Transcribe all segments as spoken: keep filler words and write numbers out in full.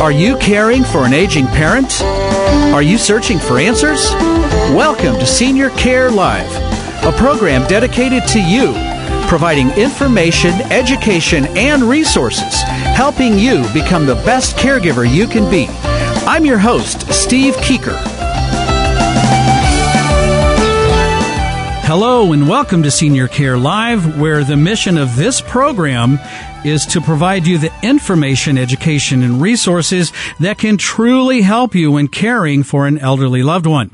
Are you caring for an aging parent? Are you searching for answers? Welcome to Senior Care Live, a program dedicated to you, providing information, education, and resources, helping you become the best caregiver you can be. I'm your host, Steve Kieker. Hello and welcome to Senior Care Live, where the mission of this program is to provide you the information, education, and resources that can truly help you in caring for an elderly loved one.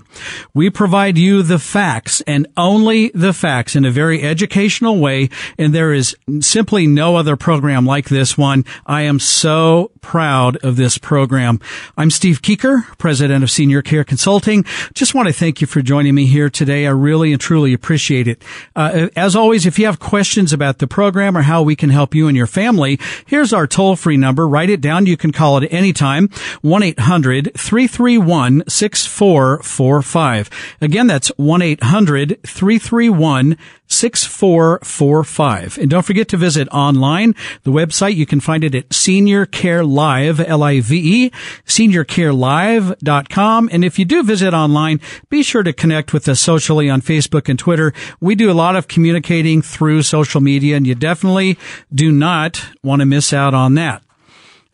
We provide you the facts and only the facts in a very educational way, and there is simply no other program like this one. I am so proud of this program. I'm Steve Kieker, President of Senior Care Consulting. Just want to thank you for joining me here today. I really and truly appreciate it. Uh, as always, if you have questions about the program or how we can help you and your family, here's our toll-free number. Write it down. You can call it at any time, one eight hundred three three one six four four five. Again, that's one eight hundred three three one six four four five. And don't forget to visit online the website. You can find it at Senior Care Live, L I V E, senior care live dot com. And if you do visit online, be sure to connect with us socially on Facebook and Twitter. We do a lot of communicating through social media, and you definitely do not want to miss out on that.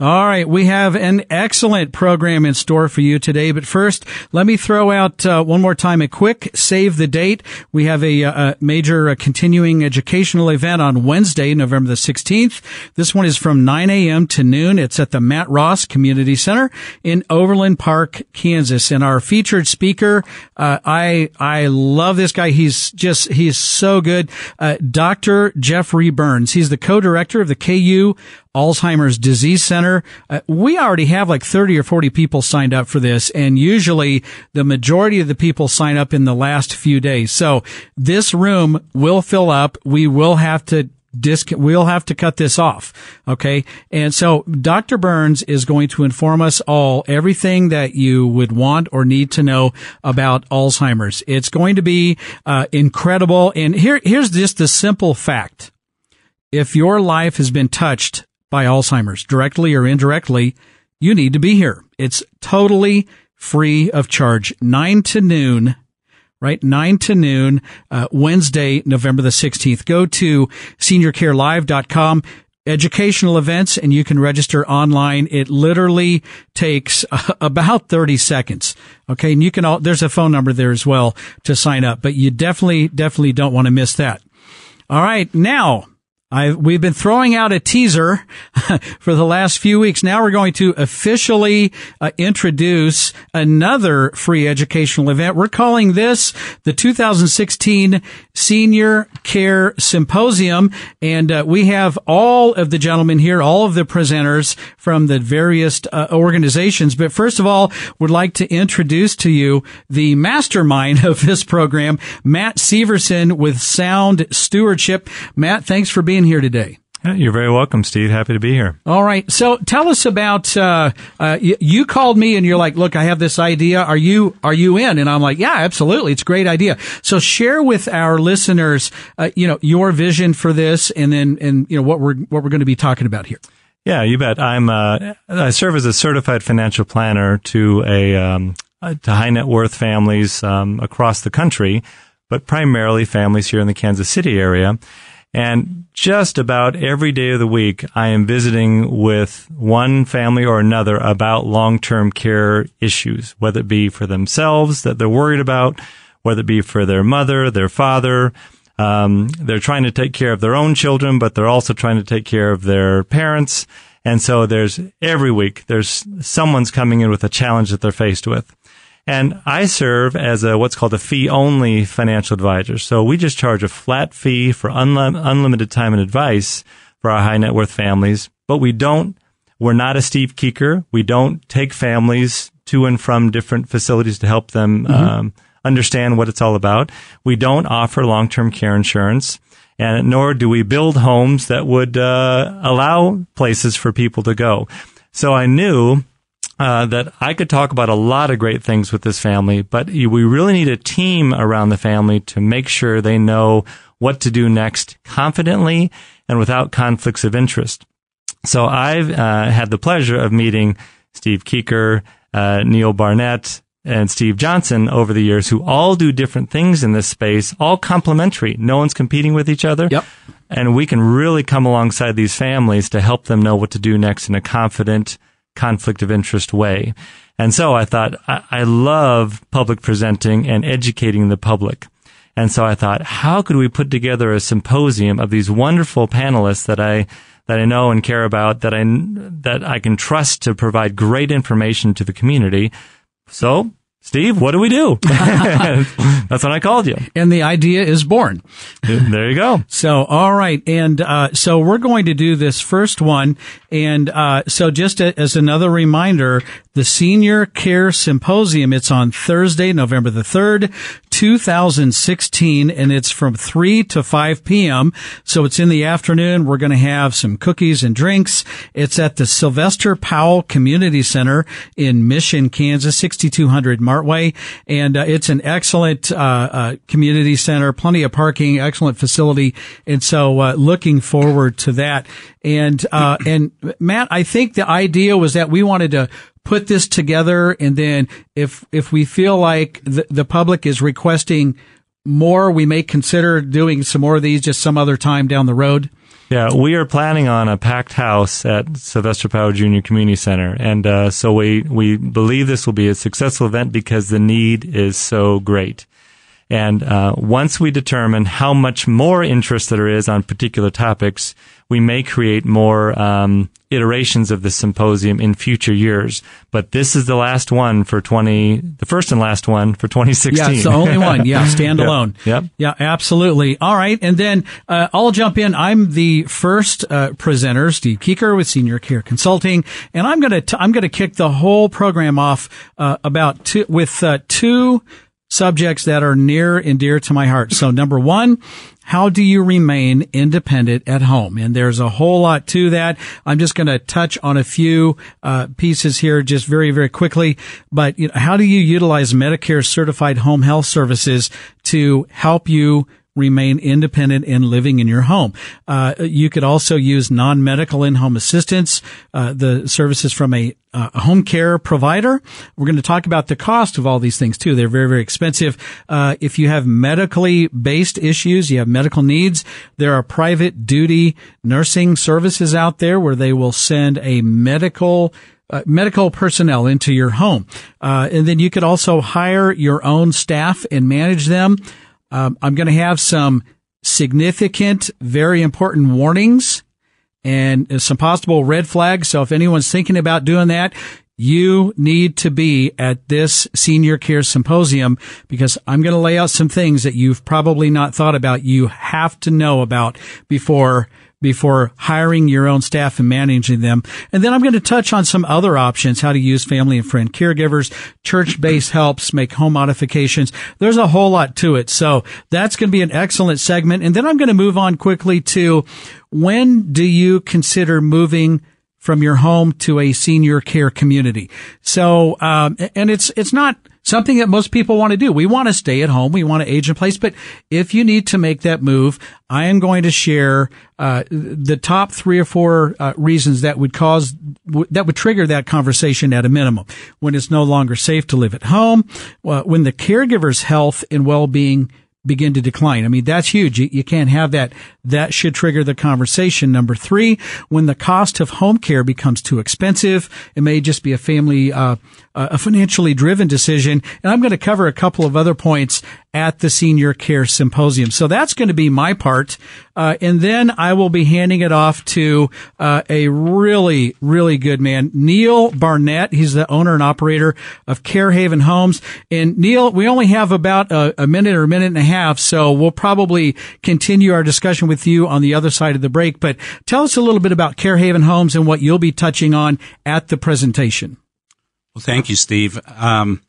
All right, we have an excellent program in store for you today, but first, let me throw out uh, one more time a quick save the date. We have a, a major a continuing educational event on Wednesday, November the sixteenth. This one is from nine a.m. to noon. It's at the Matt Ross Community Center in Overland Park, Kansas. And our featured speaker, uh, I I love this guy. He's just he's so good. Uh, Doctor Jeffrey Burns. He's the co-director of the K U Alzheimer's Disease Center. Uh, we already have like thirty or forty people signed up for this, and usually the majority of the people sign up in the last few days. So this room will fill up. We will have to disc, we'll have to cut this off. Okay. And so Doctor Burns is going to inform us all everything that you would want or need to know about Alzheimer's. It's going to be uh, incredible. And here, here's just the simple fact. If your life has been touched by Alzheimer's, directly or indirectly, you need to be here. It's totally free of charge, nine to noon, right? Nine to noon, uh, Wednesday, November the sixteenth. Go to senior care live dot com, educational events, and you can register online. It literally takes about thirty seconds. Okay. And you can all, there's a phone number there as well to sign up, but you definitely, definitely don't want to miss that. All right. Now, I, we've been throwing out a teaser for the last few weeks. Now we're going to officially uh, introduce another free educational event. We're calling this the two thousand sixteen Senior Care Symposium. And uh, we have all of the gentlemen here, all of the presenters from the various uh, organizations. But first of all, we'd like to introduce to you the mastermind of this program, Matt Severson with Sound Stewardship. Matt, thanks for being here today. You're very welcome, Steve. Happy to be here. All right. So tell us about, uh, uh, y- you called me and you're like, look, I have this idea. Are you, are you in? And I'm like, yeah, absolutely. It's a great idea. So share with our listeners, uh, you know, your vision for this and then, and, you know, what we're, what we're going to be talking about here. Yeah, you bet. I'm, uh, I serve as a certified financial planner to a, um, to high net worth families, um, across the country, but primarily families here in the Kansas City area. And just about every day of the week, I am visiting with one family or another about long-term care issues, whether it be for themselves that they're worried about, whether it be for their mother, their father. Um, they're trying to take care of their own children, but they're also trying to take care of their parents. And so there's every week, there's someone's coming in with a challenge that they're faced with. And I serve as a what's called a fee-only financial advisor. So we just charge a flat fee for unlim- unlimited time and advice for our high net worth families, but we don't, we're not a Steve Kieker. We don't take families to and from different facilities to help them mm-hmm. um, understand what it's all about. We don't offer long-term care insurance, and nor do we build homes that would uh, allow places for people to go. So I knew uh, that I could talk about a lot of great things with this family, but we really need a team around the family to make sure they know what to do next confidently and without conflicts of interest. So I've uh, had the pleasure of meeting Steve Kieker, uh, Neil Barnett, and Steve Johnson over the years, who all do different things in this space, all complementary. No one's competing with each other. Yep. And we can really come alongside these families to help them know what to do next in a confident, conflict of interest way. And so I thought, I, I love public presenting and educating the public. And so I thought, how could we put together a symposium of these wonderful panelists that I that I know and care about, that I that I can trust to provide great information to the community? So, Steve, what do we do? That's when I called you. And the idea is born. There you go. So, all right. And uh so we're going to do this first one. And uh so just a, as another reminder, the Senior Care Symposium, it's on Thursday, November the third, two thousand sixteen, and it's from three to five p.m. So it's in the afternoon. We're going to have some cookies and drinks. It's at the Sylvester Powell Community Center in Mission, Kansas, sixty-two hundred Martway. And uh, it's an excellent uh, uh community center, plenty of parking, excellent facility. And so uh, looking forward to that. And uh and Matt, I think the idea was that we wanted to put this together, and then if if we feel like the, the public is requesting more, we may consider doing some more of these just some other time down the road. Yeah, we are planning on a packed house at Sylvester Powell Junior Community Center, and uh, so we we believe this will be a successful event because the need is so great. And uh, once we determine how much more interest there is on particular topics, we may create more um, iterations of the symposium in future years. But this is the last one for twenty, the first and last one for twenty sixteen. Yeah, it's the only one. Yeah, standalone. Yep. Yep. Yeah, absolutely. All right. And then uh, I'll jump in. I'm the first uh, presenter, Steve Kieker with Senior Care Consulting, and I'm going to I'm going to kick the whole program off uh, about two, with uh, two. subjects that are near and dear to my heart. So number one, how do you remain independent at home? And there's a whole lot to that. I'm just going to touch on a few uh pieces here just very, very quickly. But you know, how do you utilize Medicare certified home health services to help you remain independent in living in your home? Uh, you could also use non-medical in-home assistance, uh, the services from a, uh, a home care provider. We're going to talk about the cost of all these things too. They're very, very expensive. Uh, if you have medically based issues, you have medical needs, there are private duty nursing services out there where they will send a medical Uh, medical personnel into your home. Uh, and then you could also hire your own staff and manage them. Um, I'm going to have some significant, very important warnings and some possible red flags. So if anyone's thinking about doing that, you need to be at this Senior Care Symposium, because I'm going to lay out some things that you've probably not thought about. You have to know about before before hiring your own staff and managing them. And then I'm going to touch on some other options, how to use family and friend caregivers, church-based helps, make home modifications. There's a whole lot to it. So that's going to be an excellent segment. And then I'm going to move on quickly to, when do you consider moving from your home to a senior care community? So, um, and it's, it's not something that most people want to do. We want to stay at home. We want to age in place. But if you need to make that move, I am going to share, uh, the top three or four, uh, reasons that would cause, w- that would trigger that conversation at a minimum. When it's no longer safe to live at home, uh, when the caregiver's health and well-being begin to decline. I mean, that's huge. You, you can't have that. That should trigger the conversation. Number three, when the cost of home care becomes too expensive, it may just be a family, uh, a financially driven decision. And I'm going to cover a couple of other points at the Senior Care Symposium. So that's going to be my part. Uh, and then I will be handing it off to, uh, a really, really good man, Neil Barnett. He's the owner and operator of Care Haven Homes. And Neil, we only have about a, a minute or a minute and a half, so we'll probably continue our discussion with with you on the other side of the break. But tell us a little bit about Care Haven Homes and what you'll be touching on at the presentation. Well, thank you, Steve. Um,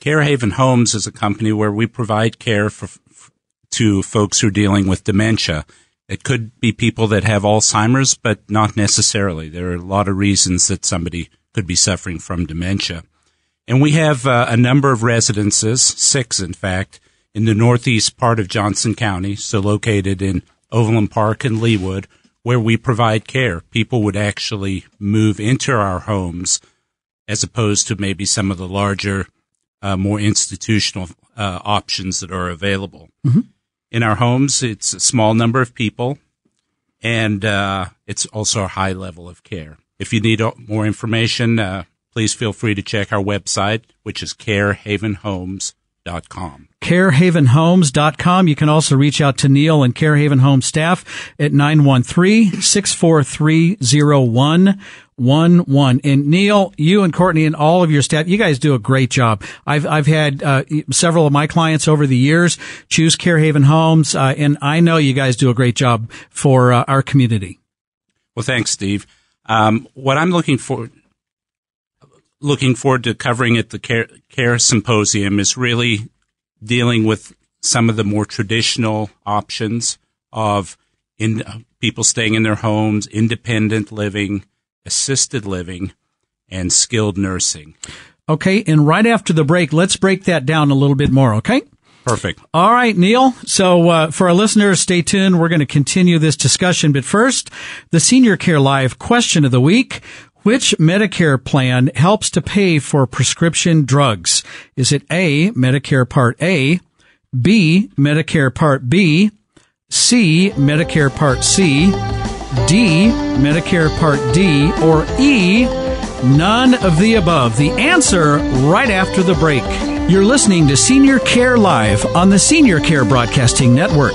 Care Haven Homes is a company where we provide care for, for, to folks who are dealing with dementia. It could be people that have Alzheimer's, but not necessarily. There are a lot of reasons that somebody could be suffering from dementia. And we have uh, a number of residences, six in fact, in the northeast part of Johnson County, so located in Overland Park and Leawood, where we provide care. People would actually move into our homes as opposed to maybe some of the larger, uh, more institutional uh, options that are available. Mm-hmm. In our homes, it's a small number of people, and uh, it's also a high level of care. If you need more information, uh, please feel free to check our website, which is care haven homes dot com. care haven homes dot com. You can also reach out to Neil and Care Haven Homes staff at nine one three, six four three, zero one one one. And Neil, you and Courtney and all of your staff, you guys do a great job. I've, I've had, uh, several of my clients over the years choose Care Haven Homes, uh, and I know you guys do a great job for uh, our community. Well, thanks, Steve. Um, what I'm looking for, looking forward to covering at the Care, Care Symposium is really dealing with some of the more traditional options of in, uh, people staying in their homes, independent living, assisted living, and skilled nursing. Okay, and right after the break, let's break that down a little bit more, okay? Perfect. All right, Neil. So uh, for our listeners, stay tuned. We're going to continue this discussion. But first, the Senior Care Live question of the week. Which Medicare plan helps to pay for prescription drugs? Is it A, Medicare Part A, B, Medicare Part B, C, Medicare Part C, D, Medicare Part D, or E, none of the above? The answer right after the break. You're listening to Senior Care Live on the Senior Care Broadcasting Network.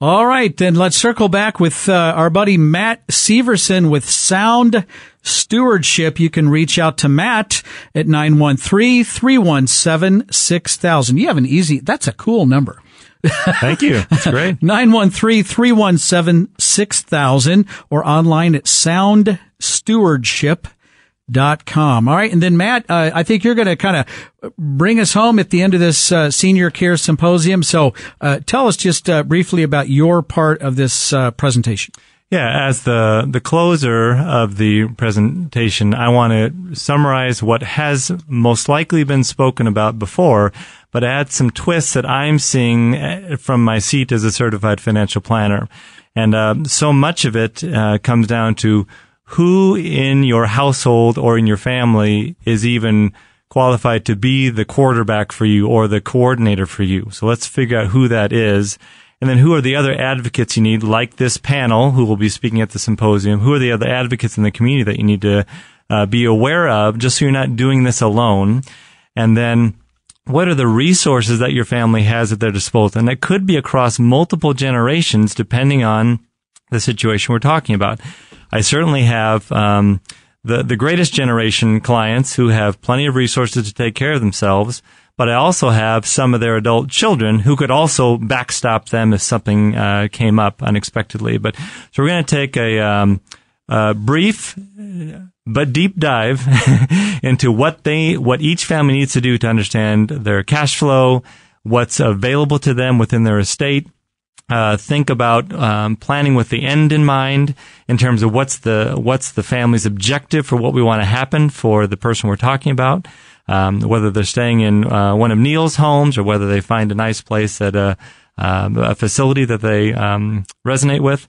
All right, then let's circle back with uh, our buddy Matt Severson with Sound Stewardship. You can reach out to Matt at nine one three, three one seven, six thousand. You have an easy, that's a cool number. Thank you. That's great. nine one three, three one seven, six thousand or online at sound stewardship dot com. All right, and then Matt, uh, I think you're going to kind of bring us home at the end of this uh, Senior Care Symposium. So uh, tell us just uh, briefly about your part of this uh, presentation. Yeah, as the, the closer of the presentation, I want to summarize what has most likely been spoken about before, but add some twists that I'm seeing from my seat as a certified financial planner. And uh, so much of it uh, comes down to who in your household or in your family is even qualified to be the quarterback for you or the coordinator for you. So let's figure out who that is. And then who are the other advocates you need, like this panel, who will be speaking at the symposium? Who are the other advocates in the community that you need to uh, be aware of, just so you're not doing this alone? And then what are the resources that your family has at their disposal? And that could be across multiple generations, depending on the situation we're talking about. I certainly have um, the, the greatest generation clients who have plenty of resources to take care of themselves, but I also have some of their adult children who could also backstop them if something uh, came up unexpectedly. But so we're going to take a, um, a brief but deep dive into what they, what each family needs to do to understand their cash flow, what's available to them within their estate. Uh, think about um, planning with the end in mind in terms of what's the what's the family's objective for what we want to happen for the person we're talking about. Um, whether they're staying in uh, one of Neil's homes or whether they find a nice place at a, uh, a facility that they um, resonate with.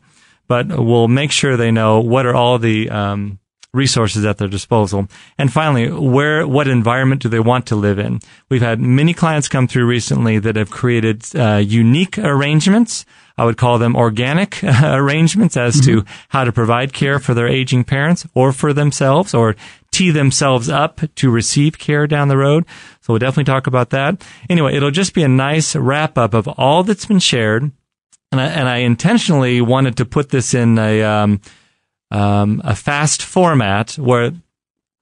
But we'll make sure they know what are all the um, resources at their disposal. And finally, where, what environment do they want to live in? We've had many clients come through recently that have created uh, unique arrangements. I would call them organic arrangements as mm-hmm. to how to provide care for their aging parents or for themselves, or tee themselves up to receive care down the road. So we'll definitely talk about that. Anyway, it'll just be a nice wrap up of all that's been shared. And I, and I intentionally wanted to put this in a, um, um, a fast format where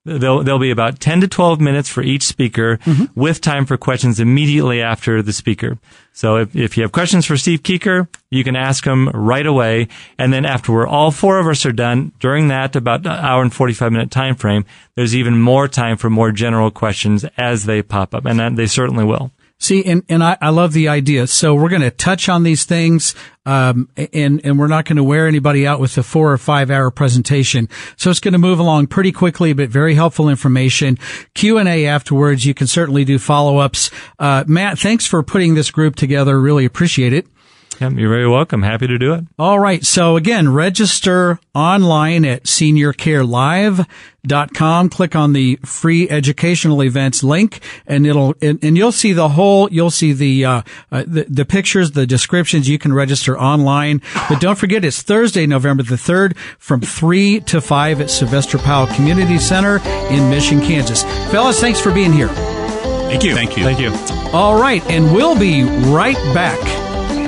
there'll, there'll be about ten to twelve minutes for each speaker mm-hmm. with time for questions immediately after the speaker. So if, if you have questions for Steve Kieker, you can ask him right away. And then after we're all four of us are done, during that about hour and forty-five minute time frame, there's even more time for more general questions as they pop up. And they certainly will. See, and, and I, I love the idea. So we're going to touch on these things, um, and, and we're not going to wear anybody out with a four or five hour presentation. So it's going to move along pretty quickly, but very helpful information. Q and A afterwards. You can certainly do follow-ups. Uh, Matt, thanks for putting this group together. Really appreciate it. Yeah, you're very welcome. Happy to do it. All right. So again, register online at senior care live dot com. Click on the free educational events link, and it'll and, and you'll see the whole. You'll see the, uh, uh, the the pictures, the descriptions. You can register online, but don't forget it's Thursday, November the third, from three to five at Sylvester Powell Community Center in Mission, Kansas. Fellas, thanks for being here. Thank you. Thank you. Thank you. All right, and we'll be right back.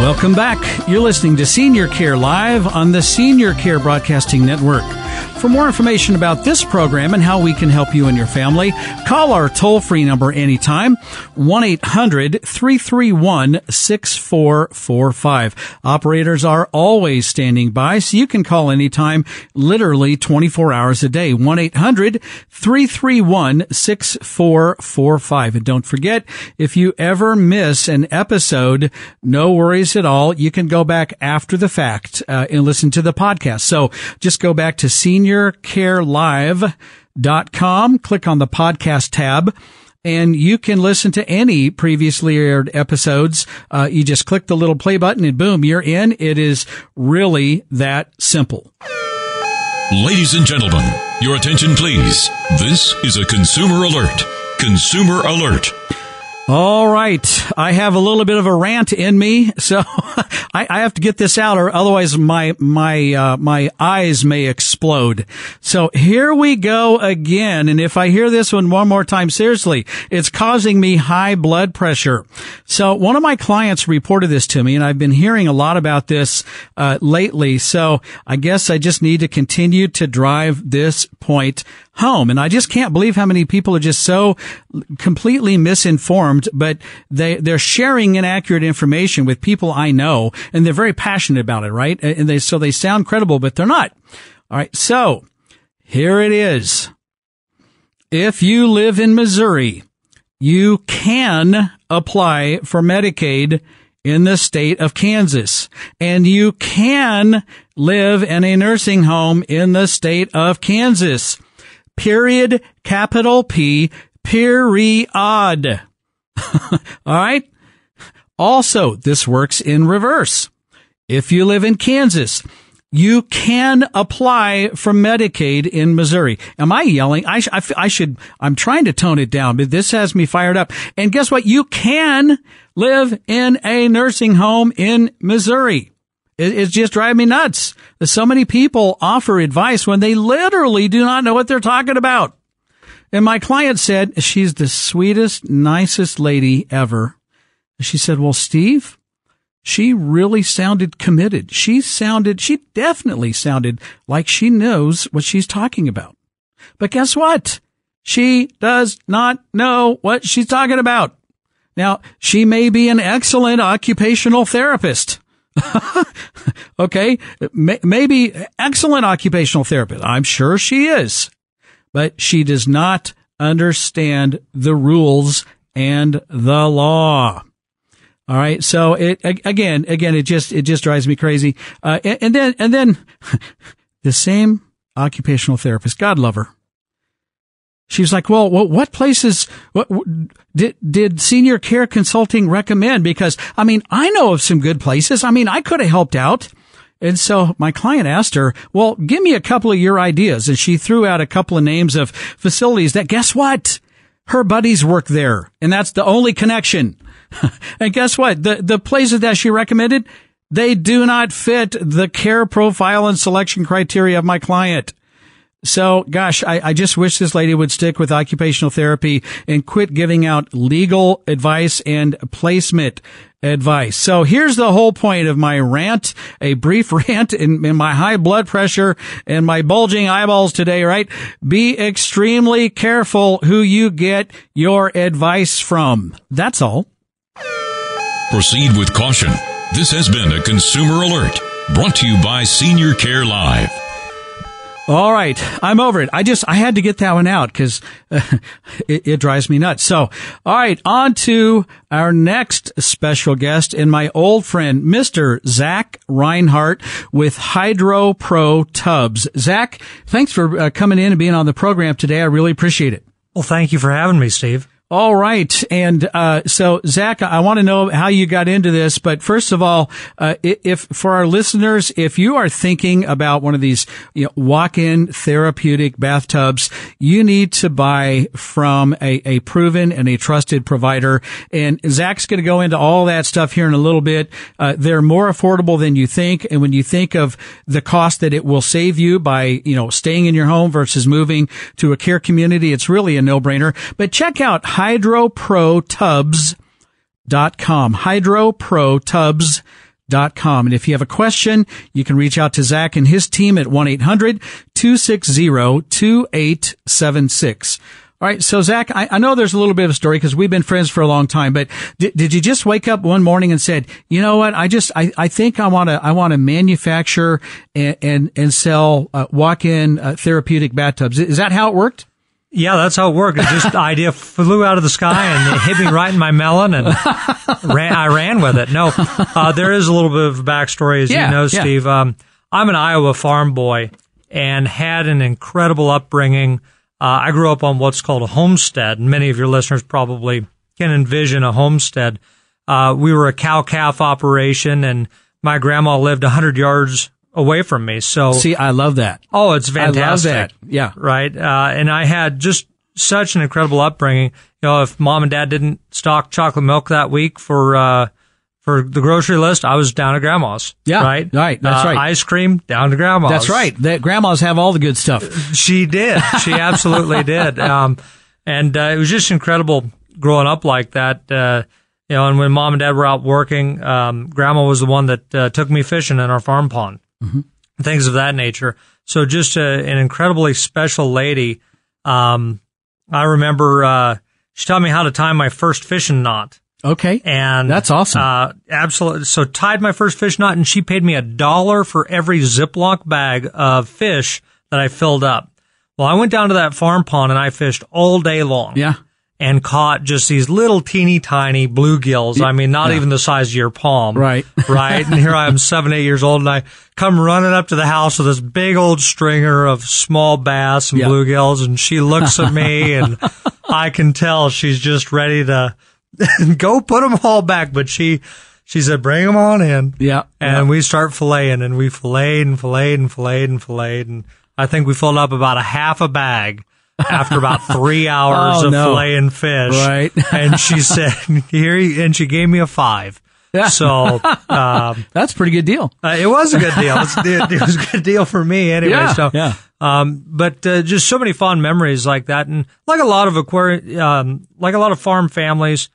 Welcome back. You're listening to Senior Care Live on the Senior Care Broadcasting Network. For more information about this program and how we can help you and your family, call our toll-free number anytime, one eight hundred three three one six four four five. Operators are always standing by, so you can call anytime, literally twenty-four hours a day, one eight hundred three three one six four four five. And don't forget, if you ever miss an episode, no worries at all. You can go back after the fact uh, and listen to the podcast. So just go back to senior care live dot com, click on the podcast tab, and you can listen to any previously aired episodes. Uh, you just click the little play button and boom, you're in. It is really that simple. Ladies and gentlemen, your attention please. This is a Consumer Alert. Consumer Alert. All right. I have a little bit of a rant in me, so I, I have to get this out, or otherwise my, my, uh, my eyes may explode. So here we go again. And if I hear this one one more time, seriously, it's causing me high blood pressure. So one of my clients reported this to me, and I've been hearing a lot about this, uh, lately. So I guess I just need to continue to drive this point home. And I just can't believe how many people are just so completely misinformed, but they, they're sharing inaccurate information with people I know, and they're very passionate about it, right? And they, so they sound credible, but they're not. All right. So here it is. If you live in Missouri, you can apply for Medicaid in the state of Kansas, and you can live in a nursing home in the state of Kansas. Period, capital P, period. All right? Also, this works in reverse. If you live in Kansas, you can apply for Medicaid in Missouri. Am I yelling? I, sh- I, f- I should, I'm trying to tone it down, but this has me fired up. And guess what? You can live in a nursing home in Missouri. It's just driving me nuts that so many people offer advice when they literally do not know what they're talking about. And my client said, she's the sweetest, nicest lady ever. She said, well, Steve, she really sounded committed. She sounded, she definitely sounded like she knows what she's talking about. But guess what? She does not know what she's talking about. Now, she may be an excellent occupational therapist. Okay, maybe excellent occupational therapist. I'm sure she is, but she does not understand the rules and the law. All right. So it, again, again, it just, it just drives me crazy. Uh, and, and then, and then the same occupational therapist, God love her. She's like, well, what places what, did, did Senior Care Consulting recommend? Because, I mean, I know of some good places. I mean, I could have helped out. And so my client asked her, well, give me a couple of your ideas. And she threw out a couple of names of facilities that, guess what? Her buddies work there. And that's the only connection. And guess what? The, the places that she recommended, they do not fit the care profile and selection criteria of my client. So, gosh, I, I just wish this lady would stick with occupational therapy and quit giving out legal advice and placement advice. So here's the whole point of my rant, a brief rant in, in my high blood pressure and my bulging eyeballs today, right? Be extremely careful who you get your advice from. That's all. Proceed with caution. This has been a Consumer Alert brought to you by Senior Care Live. All right. I'm over it. I just, I had to get that one out because uh, it, it drives me nuts. So, all right. On to our next special guest and my old friend, Mister Zach Reinhardt with Hydro Pro Tubs. Zach, thanks for uh, coming in and being on the program today. I really appreciate it. Well, thank you for having me, Steve. All right. And, uh, so Zach, I want to know how you got into this, but first of all, uh, if for our listeners, if you are thinking about one of these, you know, walk-in therapeutic bathtubs, you need to buy from a, a proven and a trusted provider. And Zach's going to go into all that stuff here in a little bit. Uh, they're more affordable than you think. And when you think of the cost that it will save you by, you know, staying in your home versus moving to a care community, it's really a no-brainer. But check out hydro pro tubs dot com, hydro pro tubs dot com. And if you have a question, you can reach out to Zach and his team at one eight hundred two six zero two eight seven six. All right. So, Zach, I, I know there's a little bit of a story because we've been friends for a long time, but did, did you just wake up one morning and said, you know what? I just, I, I think I want to, I want to manufacture and, and, and sell uh, walk-in uh, therapeutic bathtubs. Is that how it worked? Yeah, that's how it worked. It just the idea flew out of the sky and it hit me right in my melon, and ran, I ran with it. No, uh, there is a little bit of backstory, as yeah, you know, yeah. Steve. Um, I'm an Iowa farm boy and had an incredible upbringing. Uh, I grew up on what's called a homestead. Many of your listeners probably can envision a homestead. Uh, we were a cow-calf operation, and my grandma lived one hundred yards away from me. So see, I love that. Oh, it's fantastic. I love that. Yeah. Right. Uh, and I had just such an incredible upbringing. You know, if mom and dad didn't stock chocolate milk that week for, uh, for the grocery list, I was down at grandma's. Yeah. Right. Right. That's uh, right. Ice cream down to grandma's. That's right. That grandma's have all the good stuff. She did. She absolutely did. Um, and, uh, it was just incredible growing up like that. Uh, you know, and when mom and dad were out working, um, grandma was the one that uh, took me fishing in our farm pond. Mm-hmm. Things of that nature. So just a, an incredibly special lady. Um, I remember uh, she taught me how to tie my first fishing knot. Okay, and that's awesome. Uh, absolutely. So tied my first fish knot, and she paid me a dollar for every Ziploc bag of fish that I filled up. Well, I went down to that farm pond and I fished all day long. Yeah, and caught just these little teeny tiny bluegills. I mean, not yeah. even the size of your palm. Right. Right. And here I am, seven, eight years old, and I come running up to the house with this big old stringer of small bass and yeah. bluegills, and she looks at me, and I can tell she's just ready to go put them all back. But she, she said, bring them on in. Yeah. And yeah. we start filleting, and we filleted and filleted and filleted and filleted, and I think we filled up about a half a bag after about three hours oh, of no. filleting fish. Right. And she said, here, and she gave me a five. Yeah. So, um, that's a pretty good deal. Uh, it was a good deal. It was, it, it was a good deal for me anyway. Yeah. So, yeah. um, but, uh, just so many fond memories like that. And like a lot of aquarium, um, like a lot of farm families,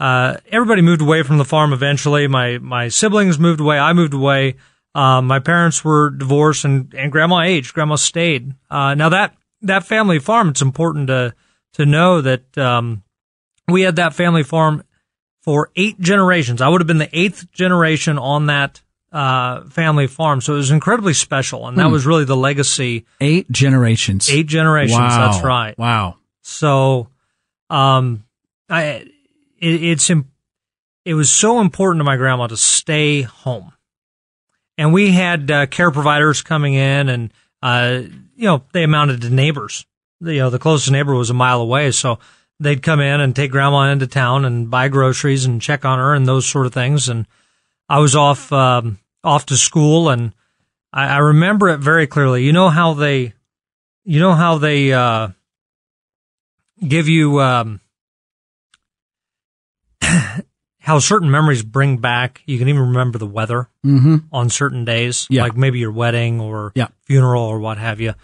uh, everybody moved away from the farm eventually. My, my siblings moved away. I moved away. Um, my parents were divorced, and, and grandma aged. Grandma stayed. Uh, now that, That family farm, it's important to to know that um, we had that family farm for eight generations. I would have been the eighth generation on that uh, family farm. So it was incredibly special, and that hmm. was really the legacy. Eight generations. Eight generations, wow. That's right. Wow. So, um, I it, it's it was so important to my grandma to stay home, and we had uh, care providers coming in, and uh, you know, they amounted to neighbors. You know, the closest neighbor was a mile away, so they'd come in and take grandma into town and buy groceries and check on her and those sort of things. And I was off um, off to school, and I, I remember it very clearly. You know how they, you know how they uh, give you um, how certain memories bring back. You can even remember the weather mm-hmm. on certain days, yeah. like maybe your wedding or yeah. funeral or what have you.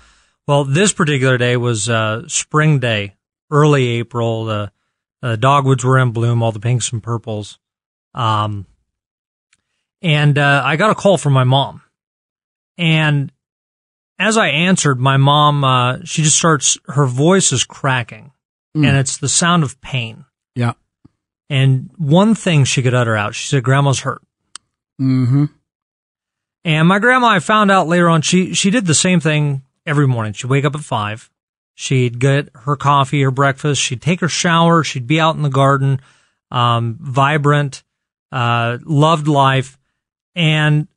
Well, this particular day was uh, spring day. Early April, the, the dogwoods were in bloom, all the pinks and purples. Um, and uh, I got a call from my mom. And as I answered, my mom, uh, she just starts, her voice is cracking. Mm. And it's the sound of pain. Yeah. And one thing she could utter out, she said, "Grandma's hurt." Mm-hmm. And my grandma, I found out later on, she, she did the same thing every morning. She'd wake up at five. She'd get her coffee, her breakfast. She'd take her shower. She'd be out in the garden, um, vibrant, uh, loved life. And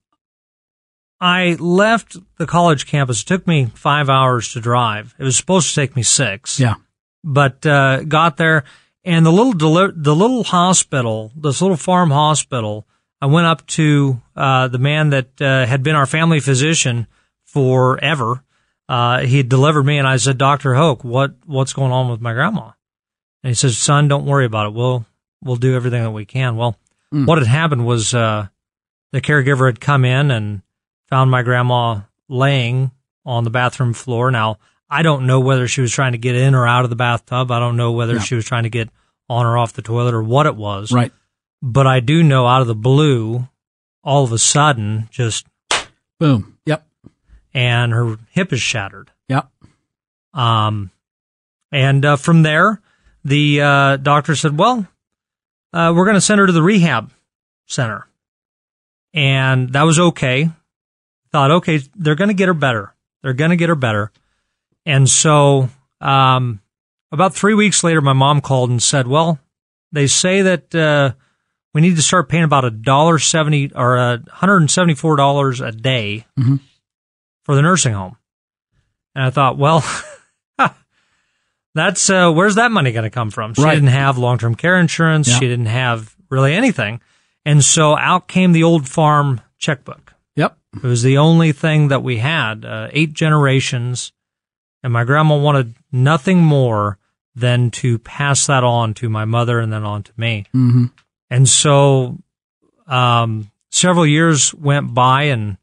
I left the college campus. It took me five hours to drive. It was supposed to take me six. Yeah. But uh, got there, and the little deli- the little hospital, this little farm hospital, I went up to uh, the man that uh, had been our family physician forever. Uh, he had delivered me, and I said, "Doctor Hoke, what, what's going on with my grandma?" And he says, "Son, don't worry about it. We'll, we'll do everything that we can." Well, mm. what had happened was, uh, the caregiver had come in and found my grandma laying on the bathroom floor. Now, I don't know whether she was trying to get in or out of the bathtub. I don't know whether yeah. she was trying to get on or off the toilet or what it was. Right. But I do know out of the blue, all of a sudden, just boom. Yep. And her hip is shattered. Yep. Um, and uh, from there, the uh, doctor said, "Well, uh, we're going to send her to the rehab center." And that was okay. Thought, okay, they're going to get her better. They're going to get her better. And so um, about three weeks later, my mom called and said, "Well, they say that uh, we need to start paying about one dollar seventy or uh, one hundred seventy-four dollars a day mm-hmm. for the nursing home." And I thought, well, that's uh, where's that money going to come from? She right. didn't have long-term care insurance. Yeah. She didn't have really anything. And so out came the old farm checkbook. Yep. It was the only thing that we had, uh, eight generations. And my grandma wanted nothing more than to pass that on to my mother and then on to me. Mm-hmm. And so um, several years went by, and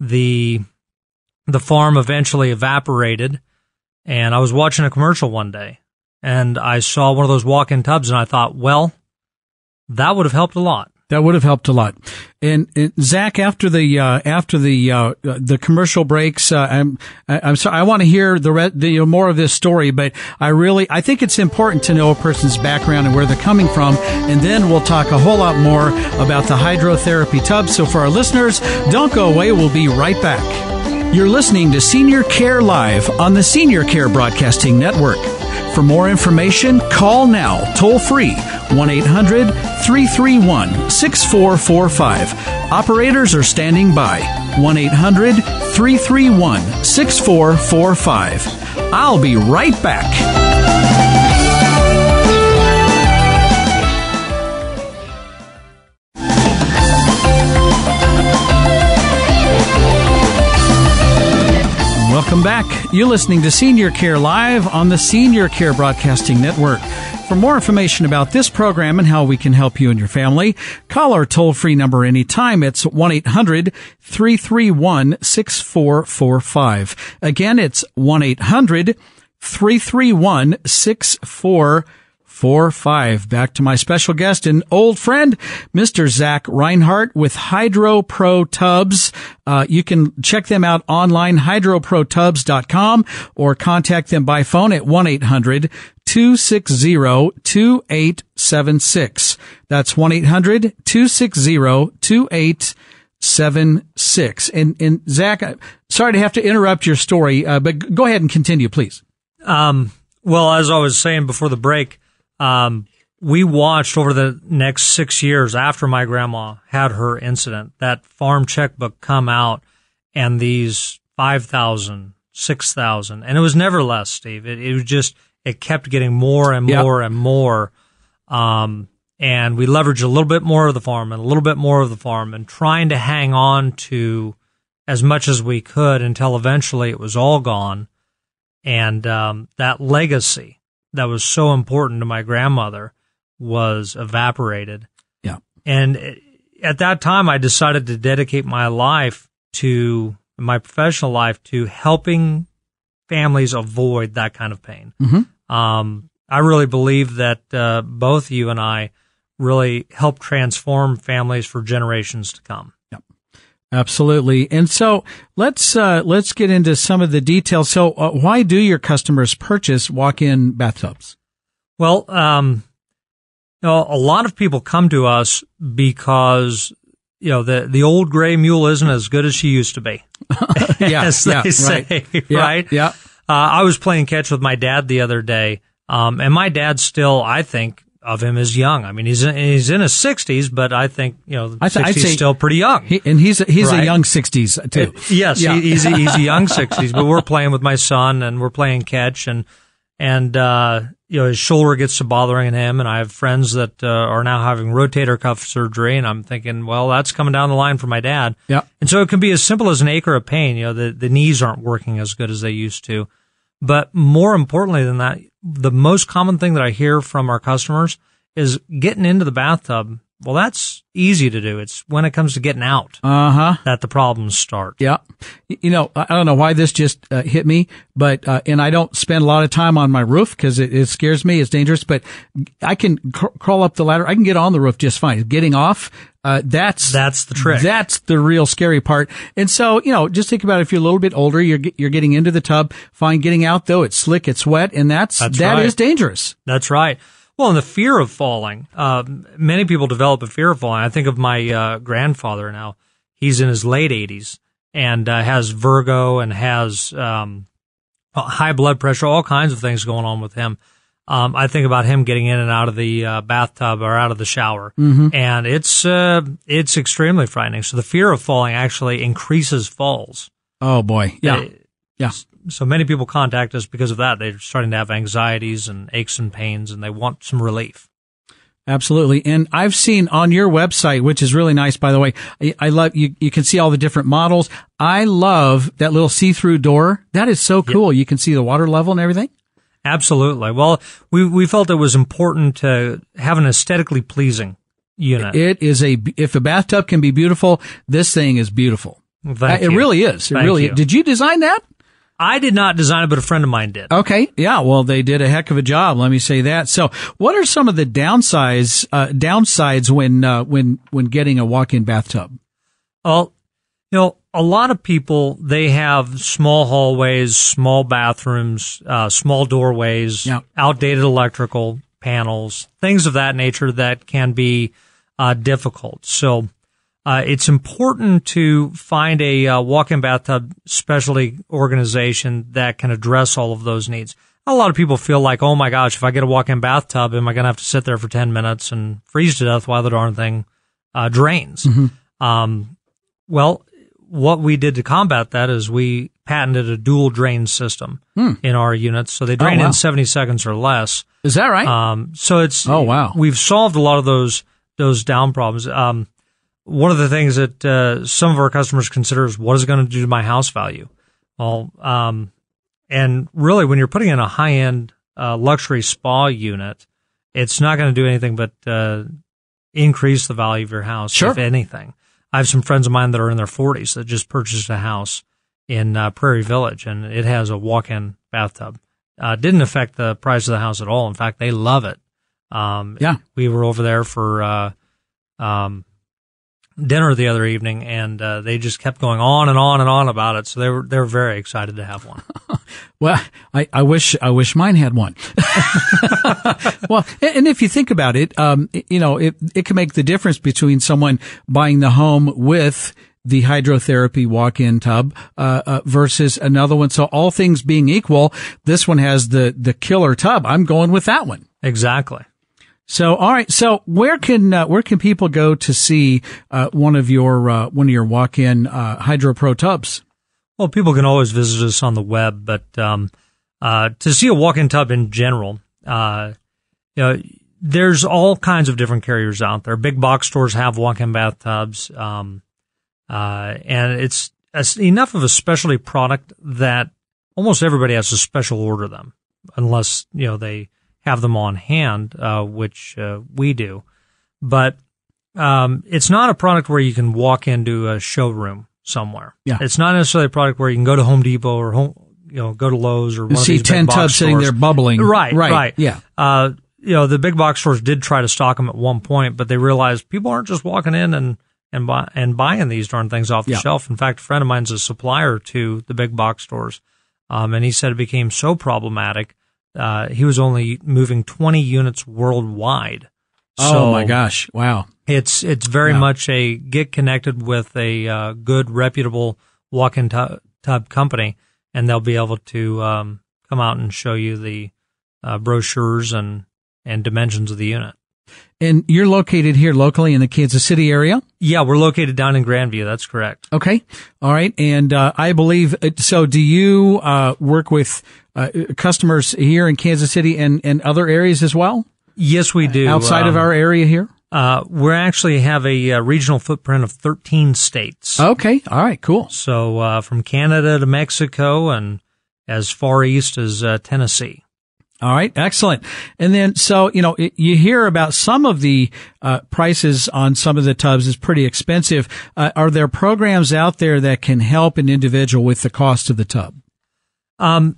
the – the farm eventually evaporated, and I was watching a commercial one day, and I saw one of those walk-in tubs, and I thought, well, that would have helped a lot. That would have helped a lot. And, and Zach, after the uh, after the uh, the commercial breaks, uh, I'm I'm sorry, I want to hear the, re- the more of this story, but I really I think it's important to know a person's background and where they're coming from, and then we'll talk a whole lot more about the hydrotherapy tub. So for our listeners, don't go away. We'll be right back. You're listening to Senior Care Live on the Senior Care Broadcasting Network. For more information, call now, toll-free, one eight hundred three three one six four four five. Operators are standing by, one eight hundred three three one six four four five. I'll be right back. Welcome back. You're listening to Senior Care Live on the Senior Care Broadcasting Network. For more information about this program and how we can help you and your family, call our toll-free number anytime. It's one eight hundred three three one six four four five. Again, it's one eight hundred three three one six four four five. Four, five. Back to my special guest and old friend, Mister Zach Reinhardt with Hydro Pro Tubs. Uh, you can check them out online, hydro pro tubs dot com, or contact them by phone at one eight hundred two six zero two eight seven six. That's one eight hundred two six zero two eight seven six. Seven six. And, and Zach, sorry to have to interrupt your story, uh, but go ahead and continue, please. Um, Well, as I was saying before the break, um, we watched over the next six years after my grandma had her incident, that farm checkbook come out and these five thousand, six thousand. And it was never less, Steve. It, it was just, it kept getting more and more, yep, and more. Um, and we leveraged a little bit more of the farm and a little bit more of the farm and trying to hang on to as much as we could until eventually it was all gone. And um, that legacy that was so important to my grandmother was evaporated. Yeah. And it, at that time, I decided to dedicate my life to, my professional life, to helping families avoid that kind of pain. Mm-hmm. Um, I really believe that uh, both you and I really help transform families for generations to come. Yep, absolutely. And so let's uh, let's get into some of the details. So uh, why do your customers purchase walk-in bathtubs? Well, um, you know, a lot of people come to us because, you know, the the old gray mule isn't as good as she used to be, yeah, as they yeah, say, right? Yeah, right? yeah. Uh, I was playing catch with my dad the other day. Um, and my dad still, I think of him as young. I mean, he's in, he's in his sixties, but I think, you know, the th- sixties still pretty young. He, and he's, a, he's right? a young sixties too. It, yes. Yeah. He, he's, a, he's a young sixties, but we're playing with my son and we're playing catch and, and, uh, you know, his shoulder gets to bothering him. And I have friends that, uh, are now having rotator cuff surgery. And I'm thinking, well, that's coming down the line for my dad. Yeah. And so it can be as simple as an acre of pain. You know, the, the knees aren't working as good as they used to. But more importantly than that, the most common thing that I hear from our customers is getting into the bathtub. Well, that's easy to do. It's when it comes to getting out uh-huh. that the problems start. Yeah. You know, I don't know why this just uh, hit me, but, uh, and I don't spend a lot of time on my roof because it, it scares me. It's dangerous, but I can cr- crawl up the ladder. I can get on the roof just fine. Getting off, uh, that's, that's the trick. That's the real scary part. And so, you know, just think about it. If you're a little bit older, you're, you're getting into the tub, fine. Getting out though, it's slick, it's wet. And that's, that's that right. is dangerous. That's right. Well, and the fear of falling, uh, many people develop a fear of falling. I think of my uh, grandfather now. He's in his late eighties and uh, has Virgo and has um, high blood pressure, all kinds of things going on with him. Um, I think about him getting in and out of the uh, bathtub or out of the shower, mm-hmm. and it's uh, it's extremely frightening. So the fear of falling actually increases falls. Oh, boy. Yeah. It, yeah. So many people contact us because of that. They're starting to have anxieties and aches and pains, and they want some relief. Absolutely. And I've seen on your website, which is really nice, by the way, I love you. You can see all the different models. I love that little see-through door. That is so cool. Yep. You can see the water level and everything. Absolutely. Well, we, we felt it was important to have an aesthetically pleasing unit. It is a, if a bathtub can be beautiful, this thing is beautiful. Thank you. It really is. It really is. Did you design that? I did not design it, but a friend of mine did. Okay. Yeah. Well, they did a heck of a job. Let me say that. So what are some of the downsides, uh, downsides when, uh, when, when getting a walk-in bathtub? Well, you know, a lot of people, they have small hallways, small bathrooms, uh, small doorways, yeah. outdated electrical panels, things of that nature that can be, uh, difficult. So, Uh, it's important to find a uh, walk-in bathtub specialty organization that can address all of those needs. A lot of people feel like, oh, my gosh, if I get a walk-in bathtub, am I going to have to sit there for ten minutes and freeze to death while the darn thing uh, drains? Mm-hmm. Um, well, what we did to combat that is we patented a dual drain system hmm. in our units, so they drain oh, wow. in seventy seconds or less. Is that right? Um, so it's oh, wow. we've solved a lot of those those down problems. Um One of the things that uh, some of our customers consider is what is it going to do to my house value? Well, um, and really, when you're putting in a high-end uh, luxury spa unit, it's not going to do anything but uh, increase the value of your house, sure. if anything. I have some friends of mine that are in their forties that just purchased a house in uh, Prairie Village, and it has a walk-in bathtub. Uh, didn't affect the price of the house at all. In fact, they love it. Um, yeah, we were over there for. Uh, um, dinner the other evening, and uh, they just kept going on and on and on about it. So they were they were very excited to have one. Well, I, I wish I wish mine had one. Well, and if you think about it, um, you know, it it can make the difference between someone buying the home with the hydrotherapy walk-in tub uh, uh, versus another one. So all things being equal, this one has the the killer tub. I'm going with that one. Exactly. So, all right. So, where can uh, where can people go to see uh, one of your uh, one of your walk-in uh, Hydro Pro tubs? Well, people can always visit us on the web, but um, uh, to see a walk-in tub in general, uh, you know, there's all kinds of different carriers out there. Big box stores have walk-in bathtubs, um, uh, and it's, it's enough of a specialty product that almost everybody has to special order them, unless you know they have them on hand, uh, which uh, we do. But um, it's not a product where you can walk into a showroom somewhere. Yeah. It's not necessarily a product where you can go to Home Depot or home, you know, go to Lowe's or one you of see these ten big box tubs stores sitting there bubbling. Right, right, right. Yeah. Uh, you know, the big box stores did try to stock them at one point, but they realized people aren't just walking in and and buy, and buying these darn things off the yeah. shelf. In fact, a friend of mine's a supplier to the big box stores, um, and he said it became so problematic. Uh, he was only moving twenty units worldwide. So oh my gosh! Wow, it's it's very wow. much a get connected with a uh, good, reputable walk-in tub, tub company, and they'll be able to um, come out and show you the uh, brochures and and dimensions of the unit. And you're located here locally in the Kansas City area? Yeah, we're located down in Grandview. That's correct. Okay. All right. And uh, I believe, so do you uh, work with uh, customers here in Kansas City and, and other areas as well? Yes, we do. Outside um, of our area here? Uh, we actually have a uh, regional footprint of thirteen states. Okay. All right. Cool. So uh, from Canada to Mexico and as far east as uh, Tennessee. All right. Excellent. And then, so, you know, it, you hear about some of the, uh, prices on some of the tubs is pretty expensive. Uh, are there programs out there that can help an individual with the cost of the tub? Um,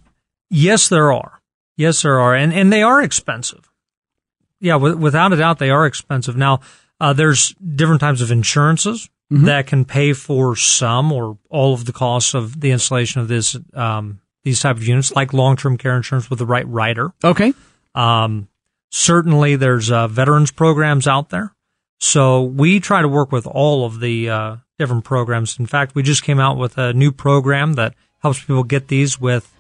yes, there are. Yes, there are. And, and they are expensive. Yeah. W- without a doubt, they are expensive. Now, uh, there's different types of insurances mm-hmm. that can pay for some or all of the costs of the installation of this, um, these type of units, like long-term care insurance with the right rider. Okay. Um, certainly there's uh, veterans programs out there. So we try to work with all of the uh, different programs. In fact, we just came out with a new program that helps people get these with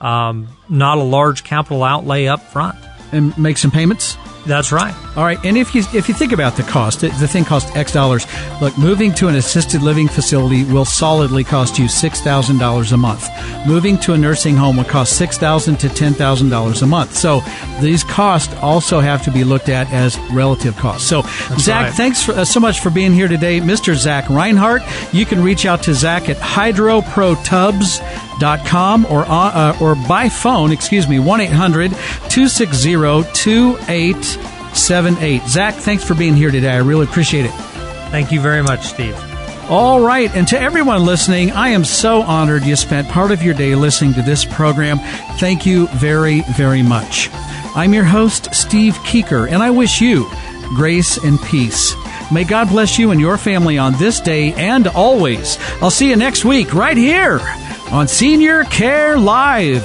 um, not a large capital outlay up front. And make some payments? That's right. All right. And if you if you think about the cost, the thing costs X dollars. Look, moving to an assisted living facility will solidly cost you six thousand dollars a month. Moving to a nursing home will cost six thousand dollars to ten thousand dollars a month. So these costs also have to be looked at as relative costs. So, that's Zach, right. thanks for, uh, so much for being here today. Mister Zach Reinhardt, you can reach out to Zach at hydro pro tubs dot com or, uh, or by phone, excuse me, one eight hundred two six zero two eight seven eight. Zach, thanks for being here today. I really appreciate it. Thank you very much, Steve. All right, and to everyone listening, I am so honored you spent part of your day listening to this program. Thank you very, very much. I'm your host, Steve Kieker, and I wish you grace and peace. May God bless you and your family on this day and always. I'll see you next week right here on Senior Care Live.